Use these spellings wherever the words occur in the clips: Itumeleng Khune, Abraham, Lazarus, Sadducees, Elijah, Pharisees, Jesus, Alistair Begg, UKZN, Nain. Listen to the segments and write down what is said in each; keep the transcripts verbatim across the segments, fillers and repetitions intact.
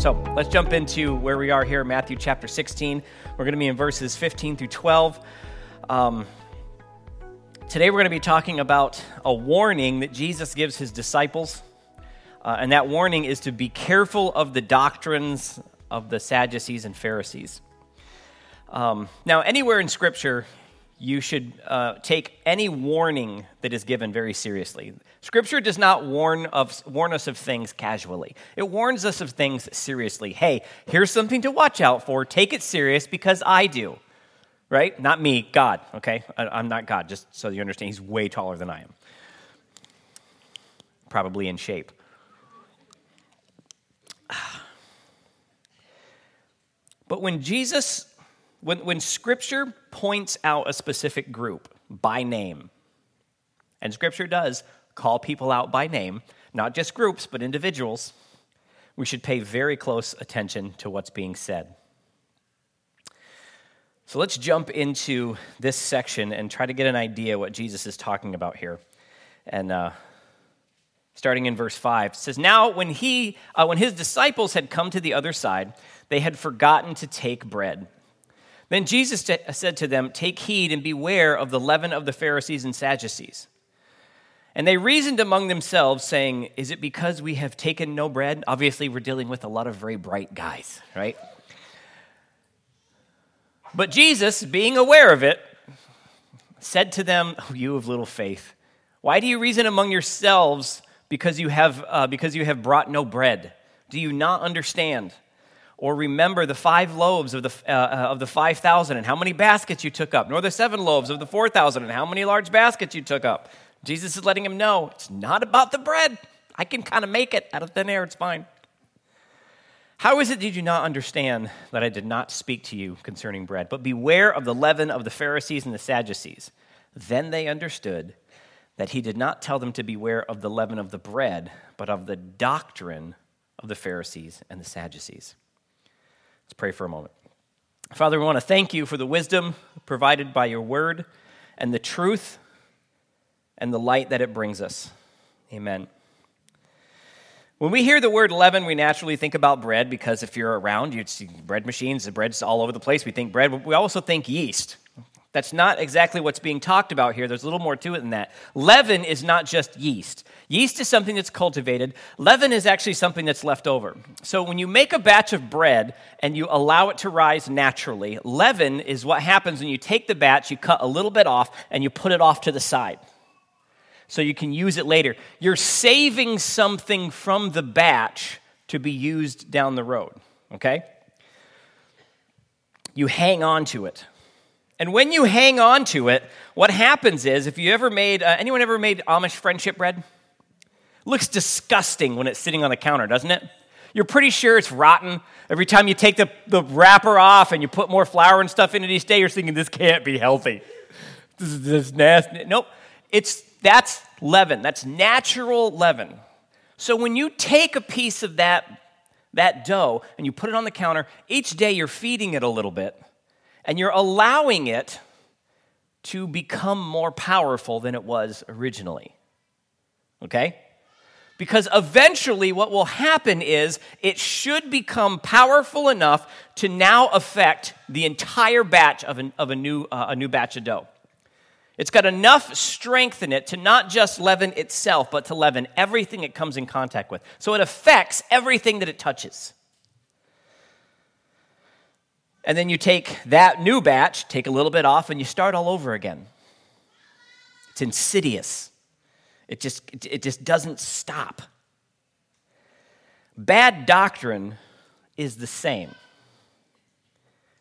So let's jump into where we are here, Matthew chapter sixteen. We're going to be in verses fifteen through twelve. Um, today we're going to be talking about a warning that Jesus gives his disciples. Uh, and that warning is to be careful of the doctrines of the Sadducees and Pharisees. Um, now, anywhere in Scripture, you should uh, take any warning that is given very seriously. Scripture does not warn of warn us of things casually. It warns us of things seriously. Hey, here's something to watch out for. Take it serious because I do, right? Not me, God, okay? I, I'm not God, just so you understand. He's way taller than I am. Probably in shape. But when Jesus, when, when Scripture points out a specific group by name, and Scripture does call people out by name, not just groups, but individuals, we should pay very close attention to what's being said. So let's jump into this section and try to get an idea what Jesus is talking about here. And uh, starting in verse five, it says, Now when he, uh, when his disciples had come to the other side, they had forgotten to take bread. Then Jesus t- said to them, Take heed and beware of the leaven of the Pharisees and Sadducees. And they reasoned among themselves, saying, Is it because we have taken no bread? Obviously, we're dealing with a lot of very bright guys, right? But Jesus, being aware of it, said to them, Oh, you of little faith, why do you reason among yourselves because you have uh, because you have brought no bread? Do you not understand? Or remember the five loaves of the uh, of the five thousand and how many baskets you took up, nor the seven loaves of the four thousand and how many large baskets you took up. Jesus is letting him know, it's not about the bread. I can kind of make it out of thin air. It's fine. How is it did you not understand that I did not speak to you concerning bread? But beware of the leaven of the Pharisees and the Sadducees. Then they understood that he did not tell them to beware of the leaven of the bread, but of the doctrine of the Pharisees and the Sadducees. Let's pray for a moment. Father, we want to thank you for the wisdom provided by your word and the truth and the light that it brings us. Amen. When we hear the word leaven, we naturally think about bread because if you're around, you'd see bread machines, the bread's all over the place. We think bread, but we also think yeast. That's not exactly what's being talked about here. There's a little more to it than that. Leaven is not just yeast. Yeast is something that's cultivated. Leaven is actually something that's left over. So when you make a batch of bread and you allow it to rise naturally, leaven is what happens when you take the batch, you cut a little bit off, and you put it off to the side, so you can use it later. You're saving something from the batch to be used down the road, okay? You hang on to it. And when you hang on to it, what happens is, if you ever made, uh, anyone ever made Amish friendship bread? Looks disgusting when it's sitting on the counter, doesn't it? You're pretty sure it's rotten. Every time you take the, the wrapper off and you put more flour and stuff in it each day, you're thinking, this can't be healthy. This is, this is nasty. Nope. It's That's leaven. That's natural leaven. So when you take a piece of that, that dough and you put it on the counter, each day you're feeding it a little bit, and you're allowing it to become more powerful than it was originally. Okay? Because eventually what will happen is it should become powerful enough to now affect the entire batch of, an, of a, new, uh, a new batch of dough. It's got enough strength in it to not just leaven itself, but to leaven everything it comes in contact with. So it affects everything that it touches. And then you take that new batch, take a little bit off, and you start all over again. It's insidious. It just, it just doesn't stop. Bad doctrine is the same,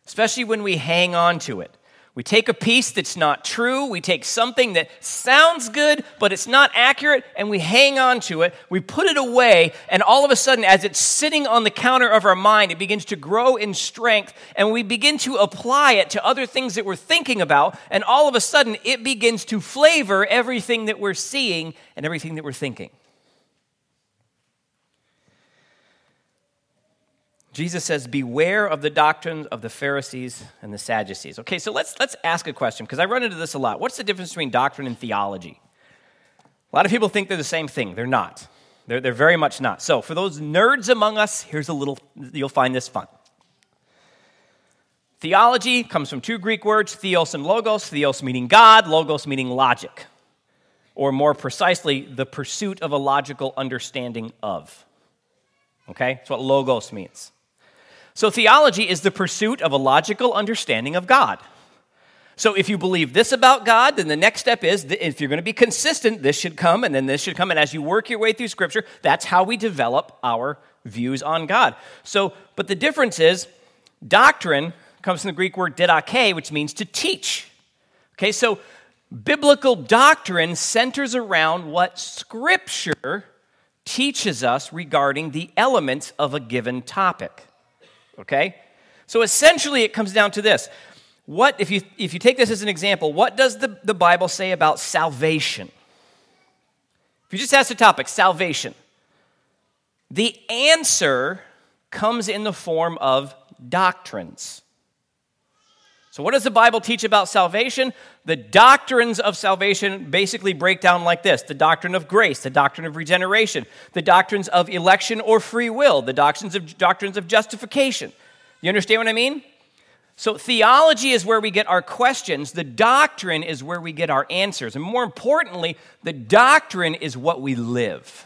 especially when we hang on to it. We take a piece that's not true, we take something that sounds good, but it's not accurate, and we hang on to it, we put it away, and all of a sudden, as it's sitting on the counter of our mind, it begins to grow in strength, and we begin to apply it to other things that we're thinking about, and all of a sudden, it begins to flavor everything that we're seeing and everything that we're thinking. Jesus says, beware of the doctrines of the Pharisees and the Sadducees. Okay, so let's let's ask a question, because I run into this a lot. What's the difference between doctrine and theology? A lot of people think they're the same thing. They're not. They're, they're very much not. So for those nerds among us, here's a little, you'll find this fun. Theology comes from two Greek words, theos and logos, theos meaning God, logos meaning logic, or more precisely, the pursuit of a logical understanding of. Okay? That's what logos means. So theology is the pursuit of a logical understanding of God. So if you believe this about God, then the next step is, if you're going to be consistent, this should come, and then this should come, and as you work your way through Scripture, that's how we develop our views on God. So, but the difference is, doctrine comes from the Greek word didache, which means to teach. Okay, so biblical doctrine centers around what Scripture teaches us regarding the elements of a given topic. Okay, so essentially it comes down to this. What, if you if you take this as an example, what does the, the Bible say about salvation? If you just ask the topic, salvation, the answer comes in the form of doctrines. So what does the Bible teach about salvation? The doctrines of salvation basically break down like this. The doctrine of grace, the doctrine of regeneration, the doctrines of election or free will, the doctrines of, doctrines of justification. You understand what I mean? So theology is where we get our questions. The doctrine is where we get our answers. And more importantly, the doctrine is what we live.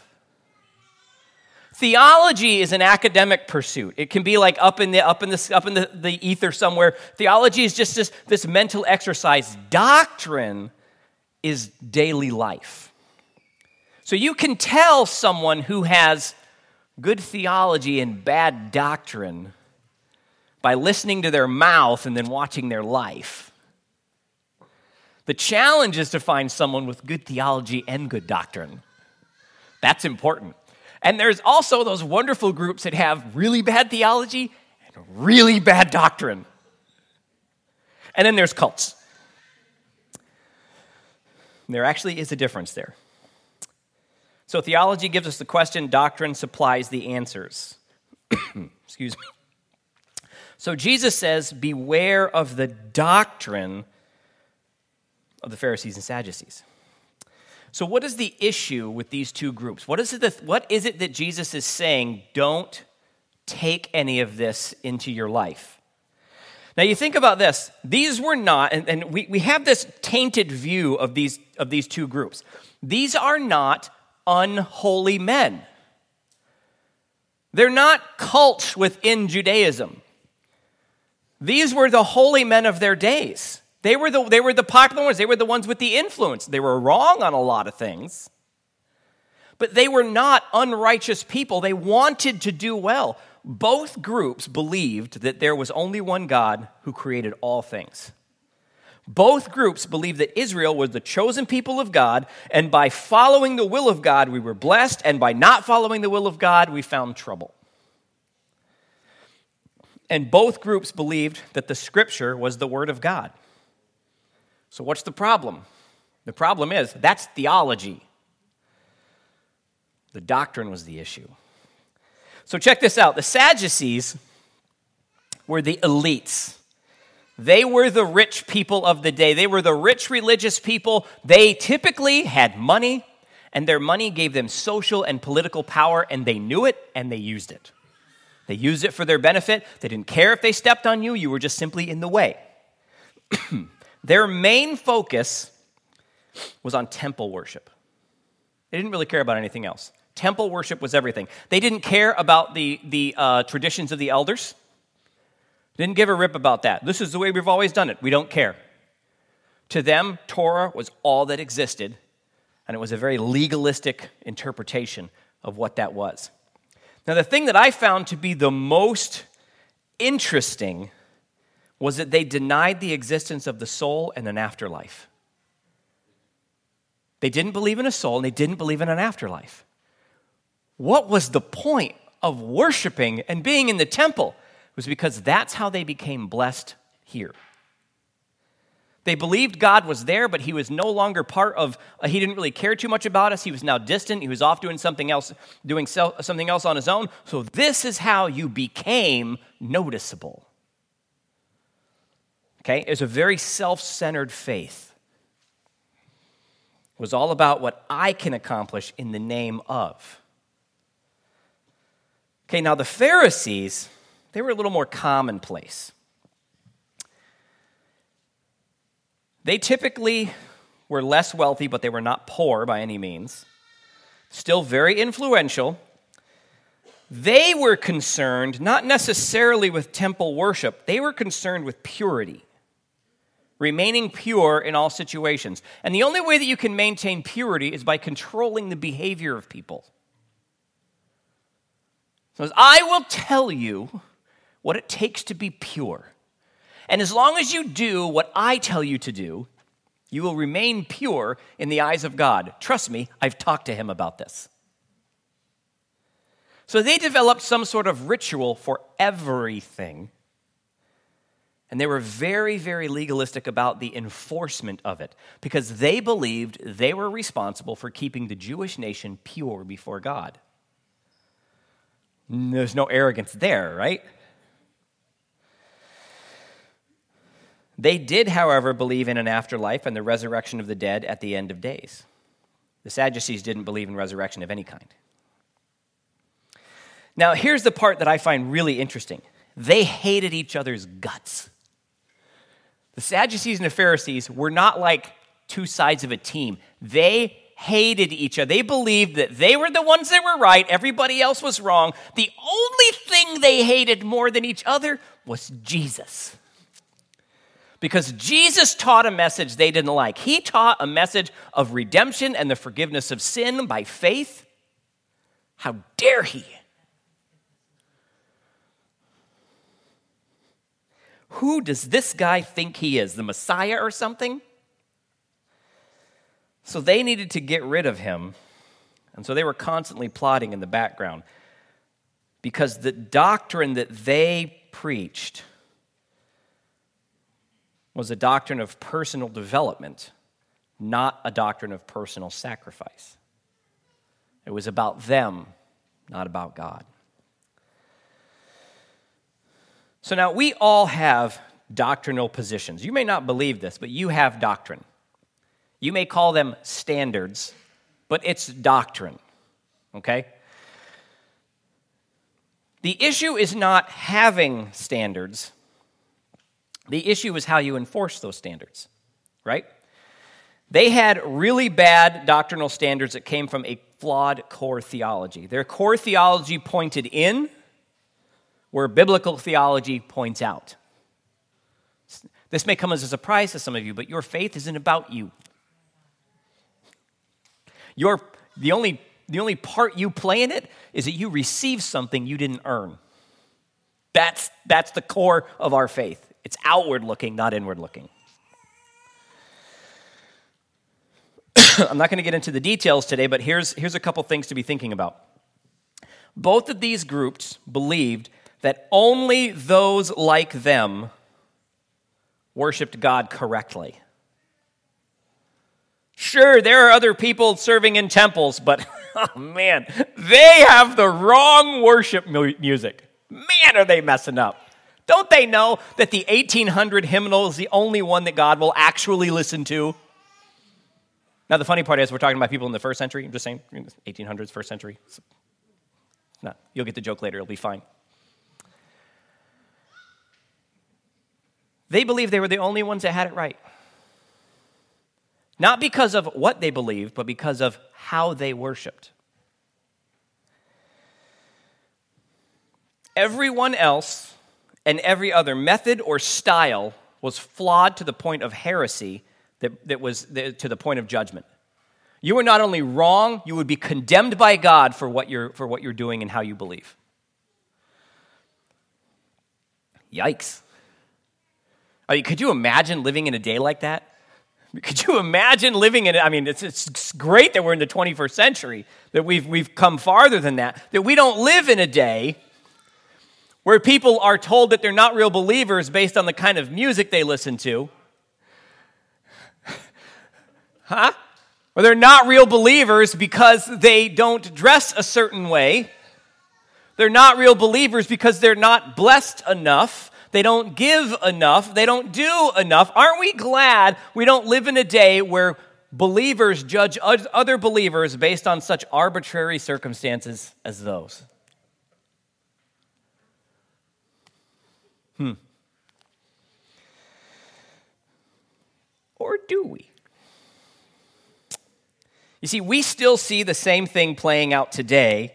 Theology is an academic pursuit. It can be like up in the up in the up in the, the ether somewhere. Theology is just this, this mental exercise. Doctrine is daily life. So you can tell someone who has good theology and bad doctrine by listening to their mouth and then watching their life. The challenge is to find someone with good theology and good doctrine. That's important. And there's also those wonderful groups that have really bad theology and really bad doctrine. And then there's cults. There actually is a difference there. So theology gives us the question, doctrine supplies the answers. Excuse me. So Jesus says, beware of the doctrine of the Pharisees and Sadducees. So what is the issue with these two groups? What is it that, what is it that Jesus is saying, don't take any of this into your life? Now you think about this. These were not, and, and we, we have this tainted view of these, of these two groups. These are not unholy men. They're not cults within Judaism. These were the holy men of their days. They were, the, they were the popular ones. They were the ones with the influence. They were wrong on a lot of things. But they were not unrighteous people. They wanted to do well. Both groups believed that there was only one God who created all things. Both groups believed that Israel was the chosen people of God, and by following the will of God, we were blessed, and by not following the will of God, we found trouble. And both groups believed that the Scripture was the Word of God. So what's the problem? The problem is, that's theology. The doctrine was the issue. So check this out. The Sadducees were the elites. They were the rich people of the day. They were the rich religious people. They typically had money, and their money gave them social and political power, and they knew it, and they used it. They used it for their benefit. They didn't care if they stepped on you. You were just simply in the way. Their main focus was on temple worship. They didn't really care about anything else. Temple worship was everything. They didn't care about the, the uh, traditions of the elders. Didn't give a rip about that. This is the way we've always done it. We don't care. To them, Torah was all that existed, and it was a very legalistic interpretation of what that was. Now, the thing that I found to be the most interesting was that they denied the existence of the soul and an afterlife. They didn't believe in a soul, and they didn't believe in an afterlife. What was the point of worshiping and being in the temple? It was because that's how they became blessed here. They believed God was there, but he was no longer part of, uh, he didn't really care too much about us. He was now distant. He was off doing something else, doing so, something else on his own. So this is how you became noticeable. Okay, it was a very self-centered faith. It was all about what I can accomplish in the name of. Okay, now the Pharisees, they were a little more commonplace. They typically were less wealthy, but they were not poor by any means. Still very influential. They were concerned not necessarily with temple worship. They were concerned with purity, remaining pure in all situations. And the only way that you can maintain purity is by controlling the behavior of people. So I will tell you what it takes to be pure. And as long as you do what I tell you to do, you will remain pure in the eyes of God. Trust me, I've talked to him about this. So they developed some sort of ritual for everything. And they were very, very legalistic about the enforcement of it because they believed they were responsible for keeping the Jewish nation pure before God. There's no arrogance there, right? They did, however, believe in an afterlife and the resurrection of the dead at the end of days. The Sadducees didn't believe in resurrection of any kind. Now, here's the part that I find really interesting. They hated each other's guts. The Sadducees and the Pharisees were not like two sides of a team. They hated each other. They believed that they were the ones that were right, everybody else was wrong. The only thing they hated more than each other was Jesus. Because Jesus taught a message they didn't like. He taught a message of redemption and the forgiveness of sin by faith. How dare he? Who does this guy think he is, the Messiah or something? So they needed to get rid of him, and so they were constantly plotting in the background because the doctrine that they preached was a doctrine of personal development, not a doctrine of personal sacrifice. It was about them, not about God. So now we all have doctrinal positions. You may not believe this, but you have doctrine. You may call them standards, but it's doctrine, okay? The issue is not having standards. The issue is how you enforce those standards, right? They had really bad doctrinal standards that came from a flawed core theology. Their core theology pointed in where biblical theology points out. This may come as a surprise to some of you, but your faith isn't about you. Your, the only, the only part you play in it is that you receive something you didn't earn. That's, that's the core of our faith. It's outward-looking, not inward-looking. I'm not going to get into the details today, but here's, here's a couple things to be thinking about. Both of these groups believed that only those like them worshiped God correctly. Sure, there are other people serving in temples, but, oh man, they have the wrong worship mu- music. Man, are they messing up. Don't they know that the eighteen hundred hymnal is the only one that God will actually listen to? Now, the funny part is we're talking about people in the first century. I'm just saying, eighteen hundreds, first century. So, no, you'll get the joke later. It'll be fine. They believed they were the only ones that had it right. Not because of what they believed, but because of how they worshiped. Everyone else and every other method or style was flawed to the point of heresy that, that was that, to the point of judgment. You were not only wrong, you would be condemned by God for what you're, for what you're doing and how you believe. Yikes. I mean, could you imagine living in a day like that? Could you imagine living in it? I mean, it's, it's great that we're in the twenty-first century, that we've we've come farther than that, that we don't live in a day where people are told that they're not real believers based on the kind of music they listen to. Huh? Or they're not real believers because they don't dress a certain way. They're not real believers because they're not blessed enough. They don't give enough. They don't do enough. Aren't we glad we don't live in a day where believers judge other believers based on such arbitrary circumstances as those? Hmm. Or do we? You see, we still see the same thing playing out today.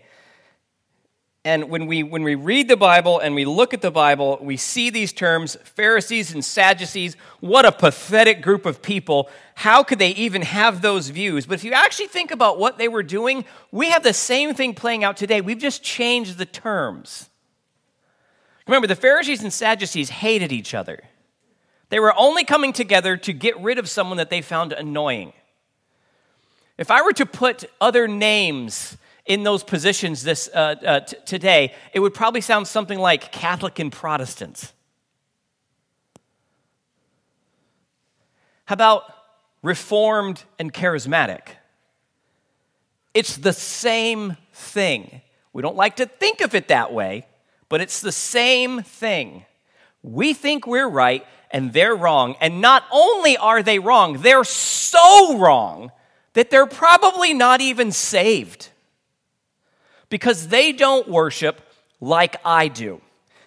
And when we when we read the Bible and we look at the Bible, we see these terms, Pharisees and Sadducees. What a pathetic group of people. How could they even have those views? But if you actually think about what they were doing, we have the same thing playing out today. We've just changed the terms. Remember, the Pharisees and Sadducees hated each other. They were only coming together to get rid of someone that they found annoying. If I were to put other names in those positions this uh, uh, t- today, it would probably sound something like Catholic and Protestant. How about Reformed and Charismatic? It's the same thing. We don't like to think of it that way, but it's the same thing. We think we're right and they're wrong. And not only are they wrong, they're so wrong that they're probably not even saved, because they don't worship like I do.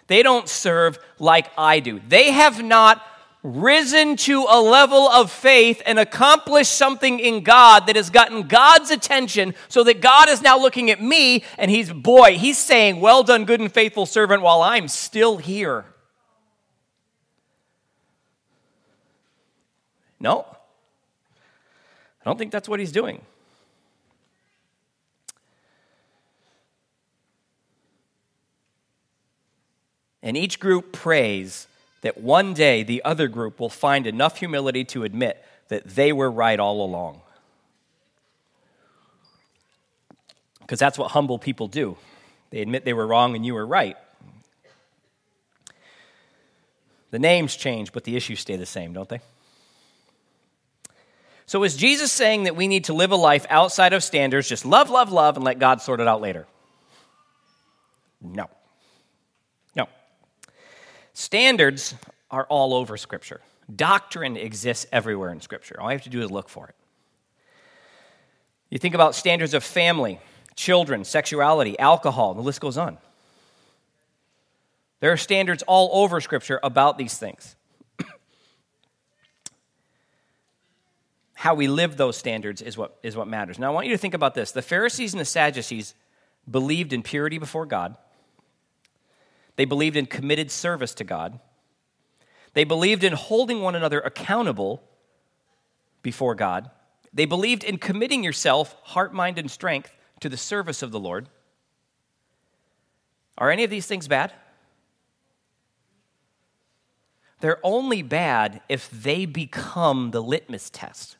They don't serve like I do. They have not risen to a level of faith and accomplished something in God that has gotten God's attention, so that God is now looking at me and he's, boy, he's saying, well done, good and faithful servant, while I'm still here. No, I don't think that's what he's doing. And each group prays that one day the other group will find enough humility to admit that they were right all along. Because that's what humble people do. They admit they were wrong and you were right. The names change, but the issues stay the same, don't they? So is Jesus saying that we need to live a life outside of standards, just love, love, love, and let God sort it out later? No. Standards are all over Scripture. Doctrine exists everywhere in Scripture. All you have to do is look for it. You think about standards of family, children, sexuality, alcohol, the list goes on. There are standards all over Scripture about these things. How we live those standards is what is what matters. Now, I want you to think about this. The Pharisees and the Sadducees believed in purity before God. They believed in committed service to God. They believed in holding one another accountable before God. They believed in committing yourself, heart, mind, and strength to the service of the Lord. Are any of these things bad? They're only bad if they become the litmus test.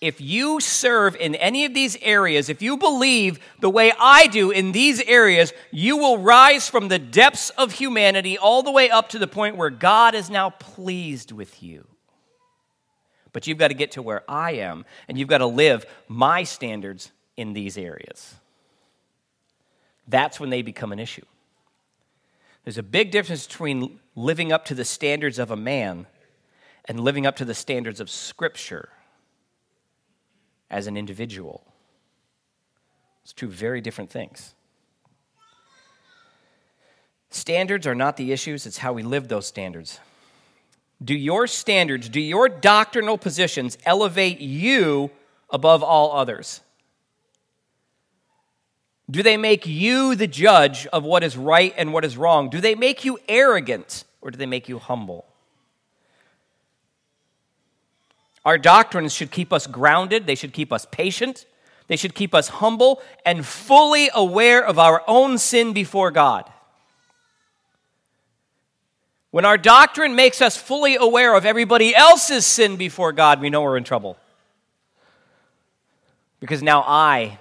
If you serve in any of these areas, if you believe the way I do in these areas, you will rise from the depths of humanity all the way up to the point where God is now pleased with you. But you've got to get to where I am, and you've got to live my standards in these areas. That's when they become an issue. There's a big difference between living up to the standards of a man and living up to the standards of Scripture as an individual. It's two very different things. Standards are not the issues, it's how we live those standards. Do your standards, do your doctrinal positions elevate you above all others? Do they make you the judge of what is right and what is wrong? Do they make you arrogant, or do they make you humble? Our doctrines should keep us grounded, they should keep us patient, they should keep us humble and fully aware of our own sin before God. When our doctrine makes us fully aware of everybody else's sin before God, we know we're in trouble. Because now I,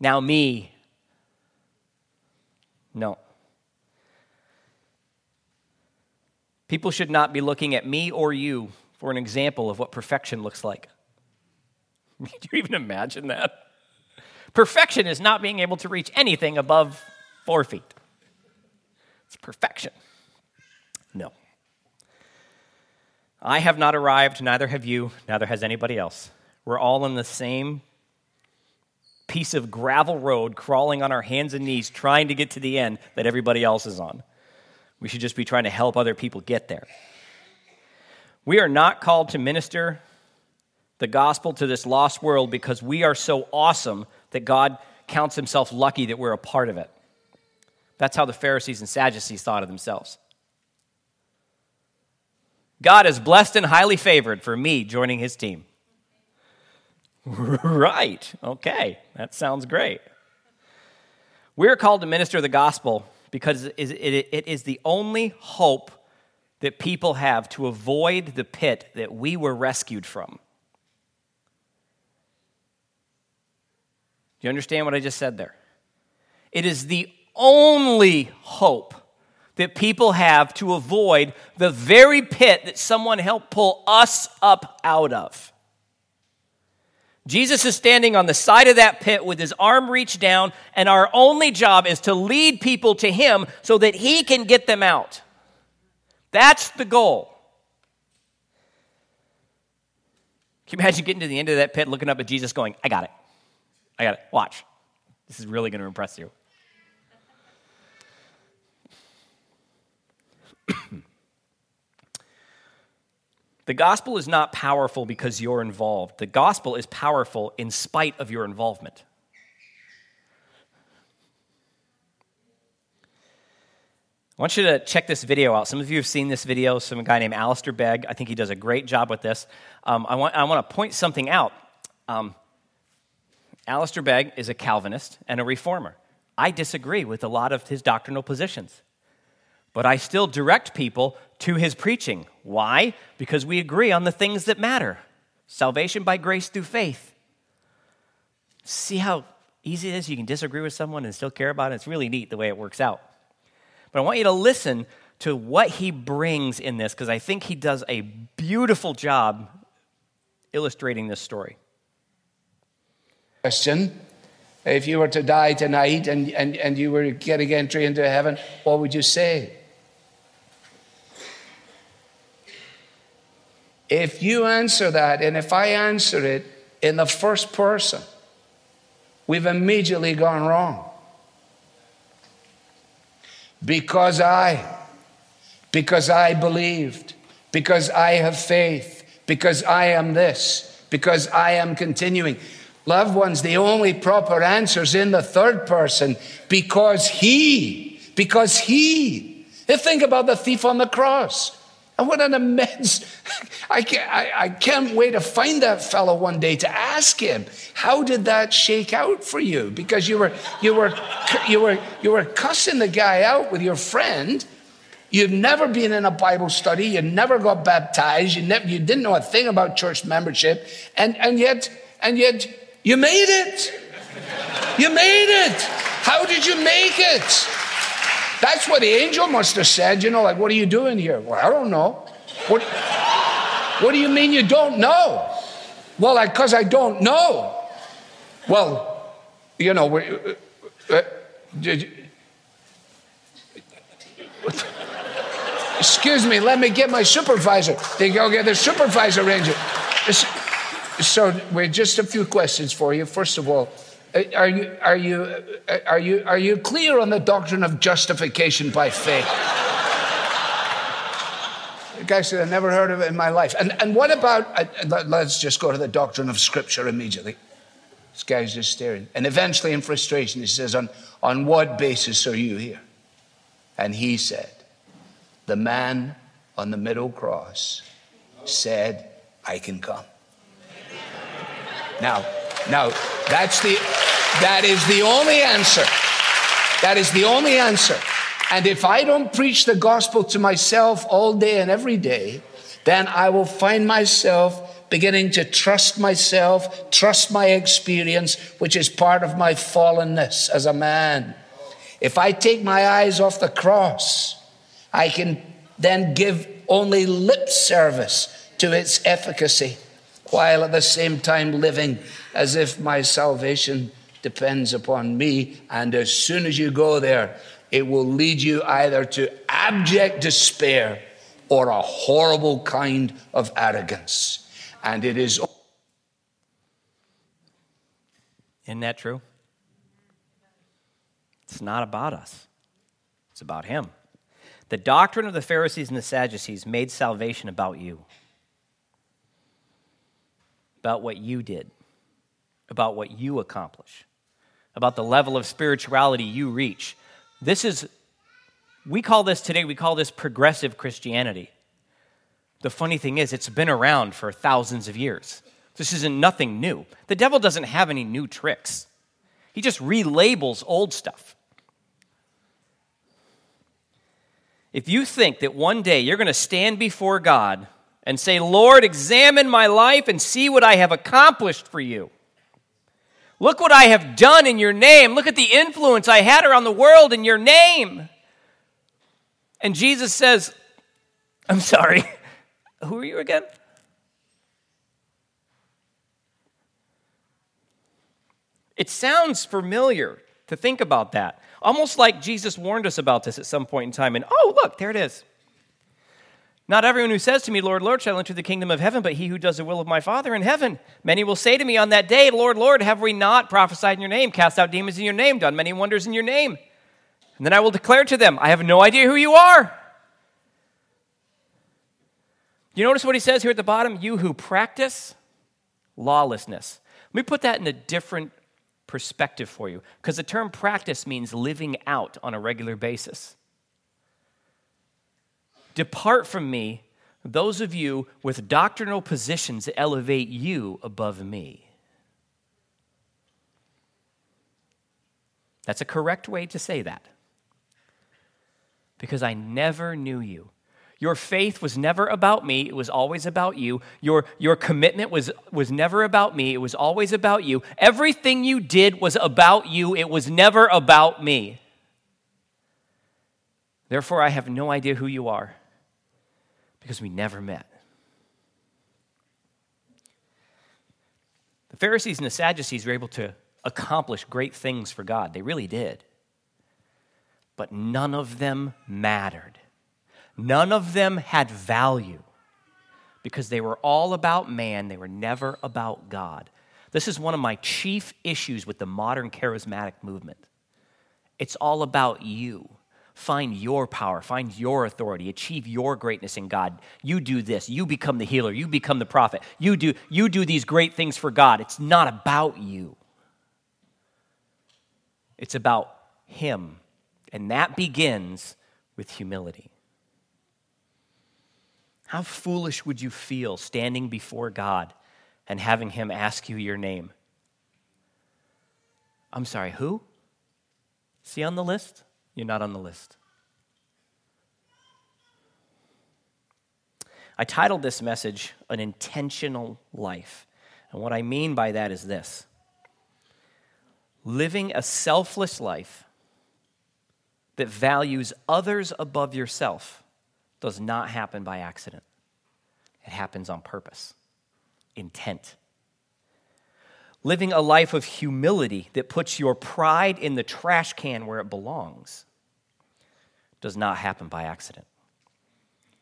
now me. No. People should not be looking at me or you for an example of what perfection looks like. Can you even imagine that? Perfection is not being able to reach anything above four feet. It's perfection. No. I have not arrived, neither have you, neither has anybody else. We're all on the same piece of gravel road, crawling on our hands and knees, trying to get to the end that everybody else is on. We should just be trying to help other people get there. We are not called to minister the gospel to this lost world because we are so awesome that God counts himself lucky that we're a part of it. That's how the Pharisees and Sadducees thought of themselves. God is blessed and highly favored for me joining his team. Right, okay, that sounds great. We're called to minister the gospel because it is the only hope that people have to avoid the pit that we were rescued from. Do you understand what I just said there? It is the only hope that people have to avoid the very pit that someone helped pull us up out of. Jesus is standing on the side of that pit with his arm reached down, and our only job is to lead people to him so that he can get them out. That's the goal. Can you imagine getting to the end of that pit, looking up at Jesus going, I got it. I got it. Watch. This is really going to impress you. The gospel is not powerful because you're involved. The gospel is powerful in spite of your involvement. I want you to check this video out. Some of you have seen this video. Some guy named Alistair Begg. I think he does a great job with this. Um, I want I want to point something out. Um, Alistair Begg is a Calvinist and a reformer. I disagree with a lot of his doctrinal positions, but I still direct people to his preaching. Why? Because we agree on the things that matter. Salvation by grace through faith. See how easy it is? You can disagree with someone and still care about it. It's really neat the way it works out. But I want you to listen to what he brings in this, because I think he does a beautiful job illustrating this story. Question. If you were to die tonight and, and, and you were getting entry into heaven, what would you say? If you answer that, and if I answer it in the first person, we've immediately gone wrong. Because I, because I believed, because I have faith, because I am this, because I am continuing. Loved ones, the only proper answer is in the third person, because he, because he. Think about the thief on the cross. And what an immense, I can't, I, I can't wait to find that fellow one day to ask him, how did that shake out for you? Because you were, you were, you were, you were cussing the guy out with your friend. You've never been in a Bible study. You never got baptized. You never, you didn't know a thing about church membership. And, and yet, and yet you made it. You made it. How did you make it? That's what the angel must have said, you know, like, what are you doing here? Well, I don't know. What, what do you mean you don't know? Well, because I, I don't know. Well, you know, we're, uh, you, excuse me, let me get my supervisor. They go get the supervisor ranger. So we're just a few questions for you. First of all, Are you are you are you are you clear on the doctrine of justification by faith? The guy said, "I never heard of it in my life." And and what about? Let's just go to the doctrine of Scripture immediately. This guy's just staring, and eventually, in frustration, he says, "On on what basis are you here?" And he said, "The man on the middle cross said, 'I can come.'" Now. Now, that's the, that is the only answer. That is the only answer. And if I don't preach the gospel to myself all day and every day, then I will find myself beginning to trust myself, trust my experience, which is part of my fallenness as a man. If I take my eyes off the cross, I can then give only lip service to its efficacy, while at the same time living as if my salvation depends upon me. And as soon as you go there, it will lead you either to abject despair or a horrible kind of arrogance. And it is... Isn't that true? It's not about us. It's about him. The doctrine of the Pharisees and the Sadducees made salvation about you, about what you did, about what you accomplish, about the level of spirituality you reach. This is, we call this today, we call this progressive Christianity. The funny thing is, it's been around for thousands of years. This isn't nothing new. The devil doesn't have any new tricks. He just relabels old stuff. If you think that one day you're going to stand before God and say, Lord, examine my life and see what I have accomplished for you. Look what I have done in your name. Look at the influence I had around the world in your name. And Jesus says, I'm sorry, who are you again? It sounds familiar to think about that. Almost like Jesus warned us about this at some point in time. And oh, look, there it is. Not everyone who says to me, Lord, Lord, shall enter the kingdom of heaven, but he who does the will of my Father in heaven. Many will say to me on that day, Lord, Lord, have we not prophesied in your name, cast out demons in your name, done many wonders in your name? And then I will declare to them, I have no idea who you are. You notice what he says here at the bottom? You who practice lawlessness. Let me put that in a different perspective for you, because the term practice means living out on a regular basis. Depart from me, those of you with doctrinal positions that elevate you above me. That's a correct way to say that, because I never knew you. Your faith was never about me, it was always about you. Your, your commitment was, was never about me, it was always about you. Everything you did was about you, it was never about me. Therefore, I have no idea who you are, because we never met. The Pharisees and the Sadducees were able to accomplish great things for God. They really did. But none of them mattered. None of them had value because they were all about man. They were never about God. This is one of my chief issues with the modern charismatic movement. It's all about you. Find your power. Find your authority. Achieve your greatness in God. You do this. You become the healer. You become the prophet. You do, you do these great things for God. It's not about you. It's about Him. And that begins with humility. How foolish would you feel standing before God and having Him ask you your name? I'm sorry, who? See on the list? You're not on the list. I titled this message, An Intentional Life. And what I mean by that is this. Living a selfless life that values others above yourself does not happen by accident. It happens on purpose, intent. Living a life of humility that puts your pride in the trash can where it belongs does not happen by accident.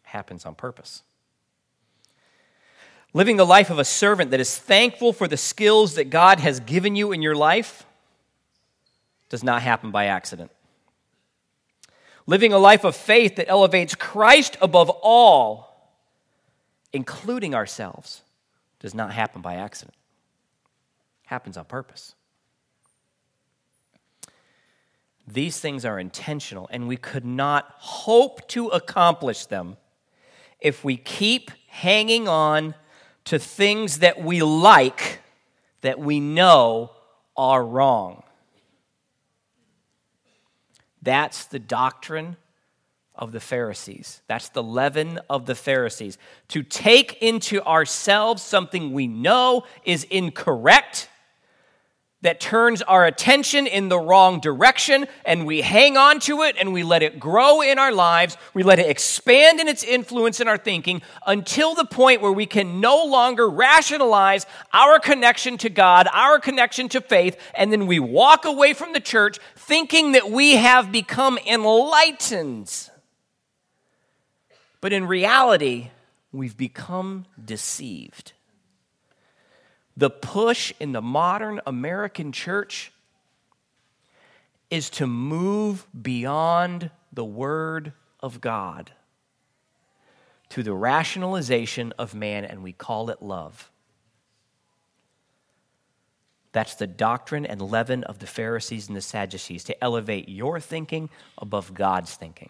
It happens on purpose. Living a life of a servant that is thankful for the skills that God has given you in your life does not happen by accident. Living a life of faith that elevates Christ above all, including ourselves, does not happen by accident. It happens on purpose. These things are intentional, and we could not hope to accomplish them if we keep hanging on to things that we like, that we know are wrong. That's the doctrine of the Pharisees. That's the leaven of the Pharisees. To take into ourselves something we know is incorrect, that turns our attention in the wrong direction, and we hang on to it, and we let it grow in our lives. We let it expand in its influence in our thinking until the point where we can no longer rationalize our connection to God, our connection to faith, and then we walk away from the church thinking that we have become enlightened. But in reality, we've become deceived. The push in the modern American church is to move beyond the Word of God to the rationalization of man, and we call it love. That's the doctrine and leaven of the Pharisees and the Sadducees, to elevate your thinking above God's thinking.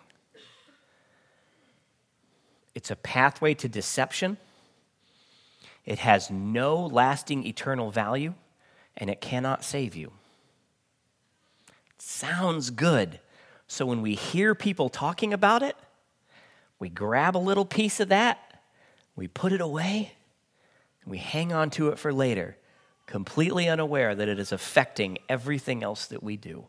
It's a pathway to deception. It has no lasting eternal value, and it cannot save you. It sounds good. So when we hear people talking about it, we grab a little piece of that, we put it away, and we hang on to it for later, completely unaware that it is affecting everything else that we do,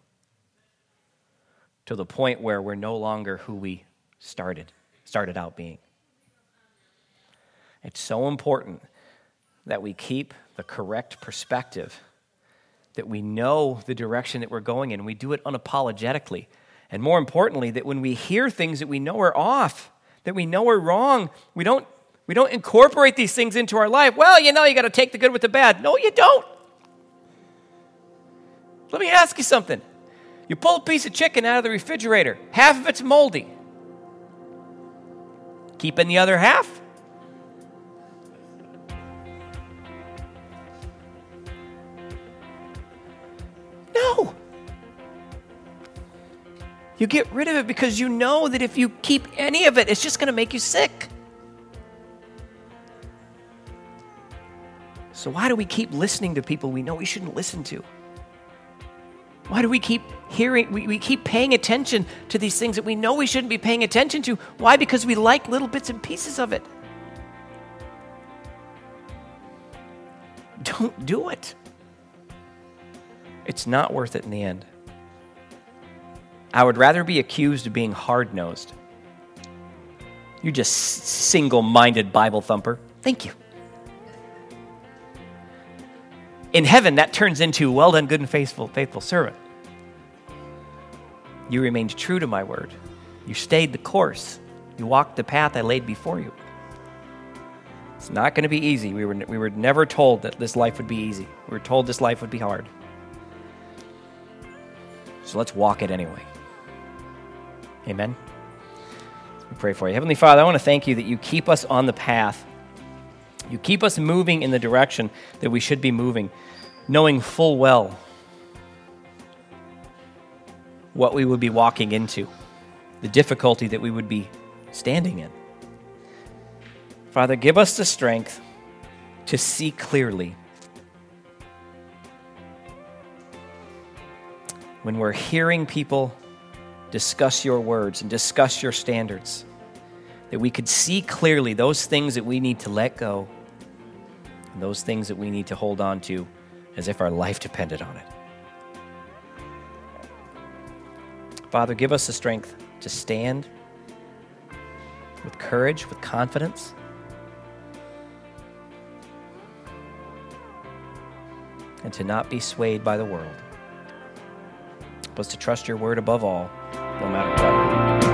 to the point where we're no longer who we started, started out being. It's so important that we keep the correct perspective, that we know the direction that we're going in, we do it unapologetically, and more importantly, that when we hear things that we know are off, that we know are wrong, we don't we don't incorporate these things into our life. Well, you know, you got to take the good with the bad. No, you don't. Let me ask you something. You pull a piece of chicken out of the refrigerator. Half of it's moldy. Keeping the other half? No. You get rid of it because you know that if you keep any of it, it's just going to make you sick. So why do we keep listening to people we know we shouldn't listen to? Why do we keep hearing, we, we keep paying attention to these things that we know we shouldn't be paying attention to? Why? Because we like little bits and pieces of it. Don't do it. It's not worth it in the end. I would rather be accused of being hard-nosed. You're just single-minded Bible thumper. Thank you. In heaven, that turns into, well done, good and faithful, faithful servant. You remained true to my word. You stayed the course. You walked the path I laid before you. It's not going to be easy. We were, we were never told that this life would be easy. We were told this life would be hard. So let's walk it anyway. Amen? Let me pray for you. Heavenly Father, I want to thank you that you keep us on the path. You keep us moving in the direction that we should be moving, knowing full well what we would be walking into, the difficulty that we would be standing in. Father, give us the strength to see clearly. When we're hearing people discuss your words and discuss your standards, that we could see clearly those things that we need to let go, and those things that we need to hold on to as if our life depended on it. Father, give us the strength to stand with courage, with confidence. And to not be swayed by the world. Help us to trust your word above all, no matter what.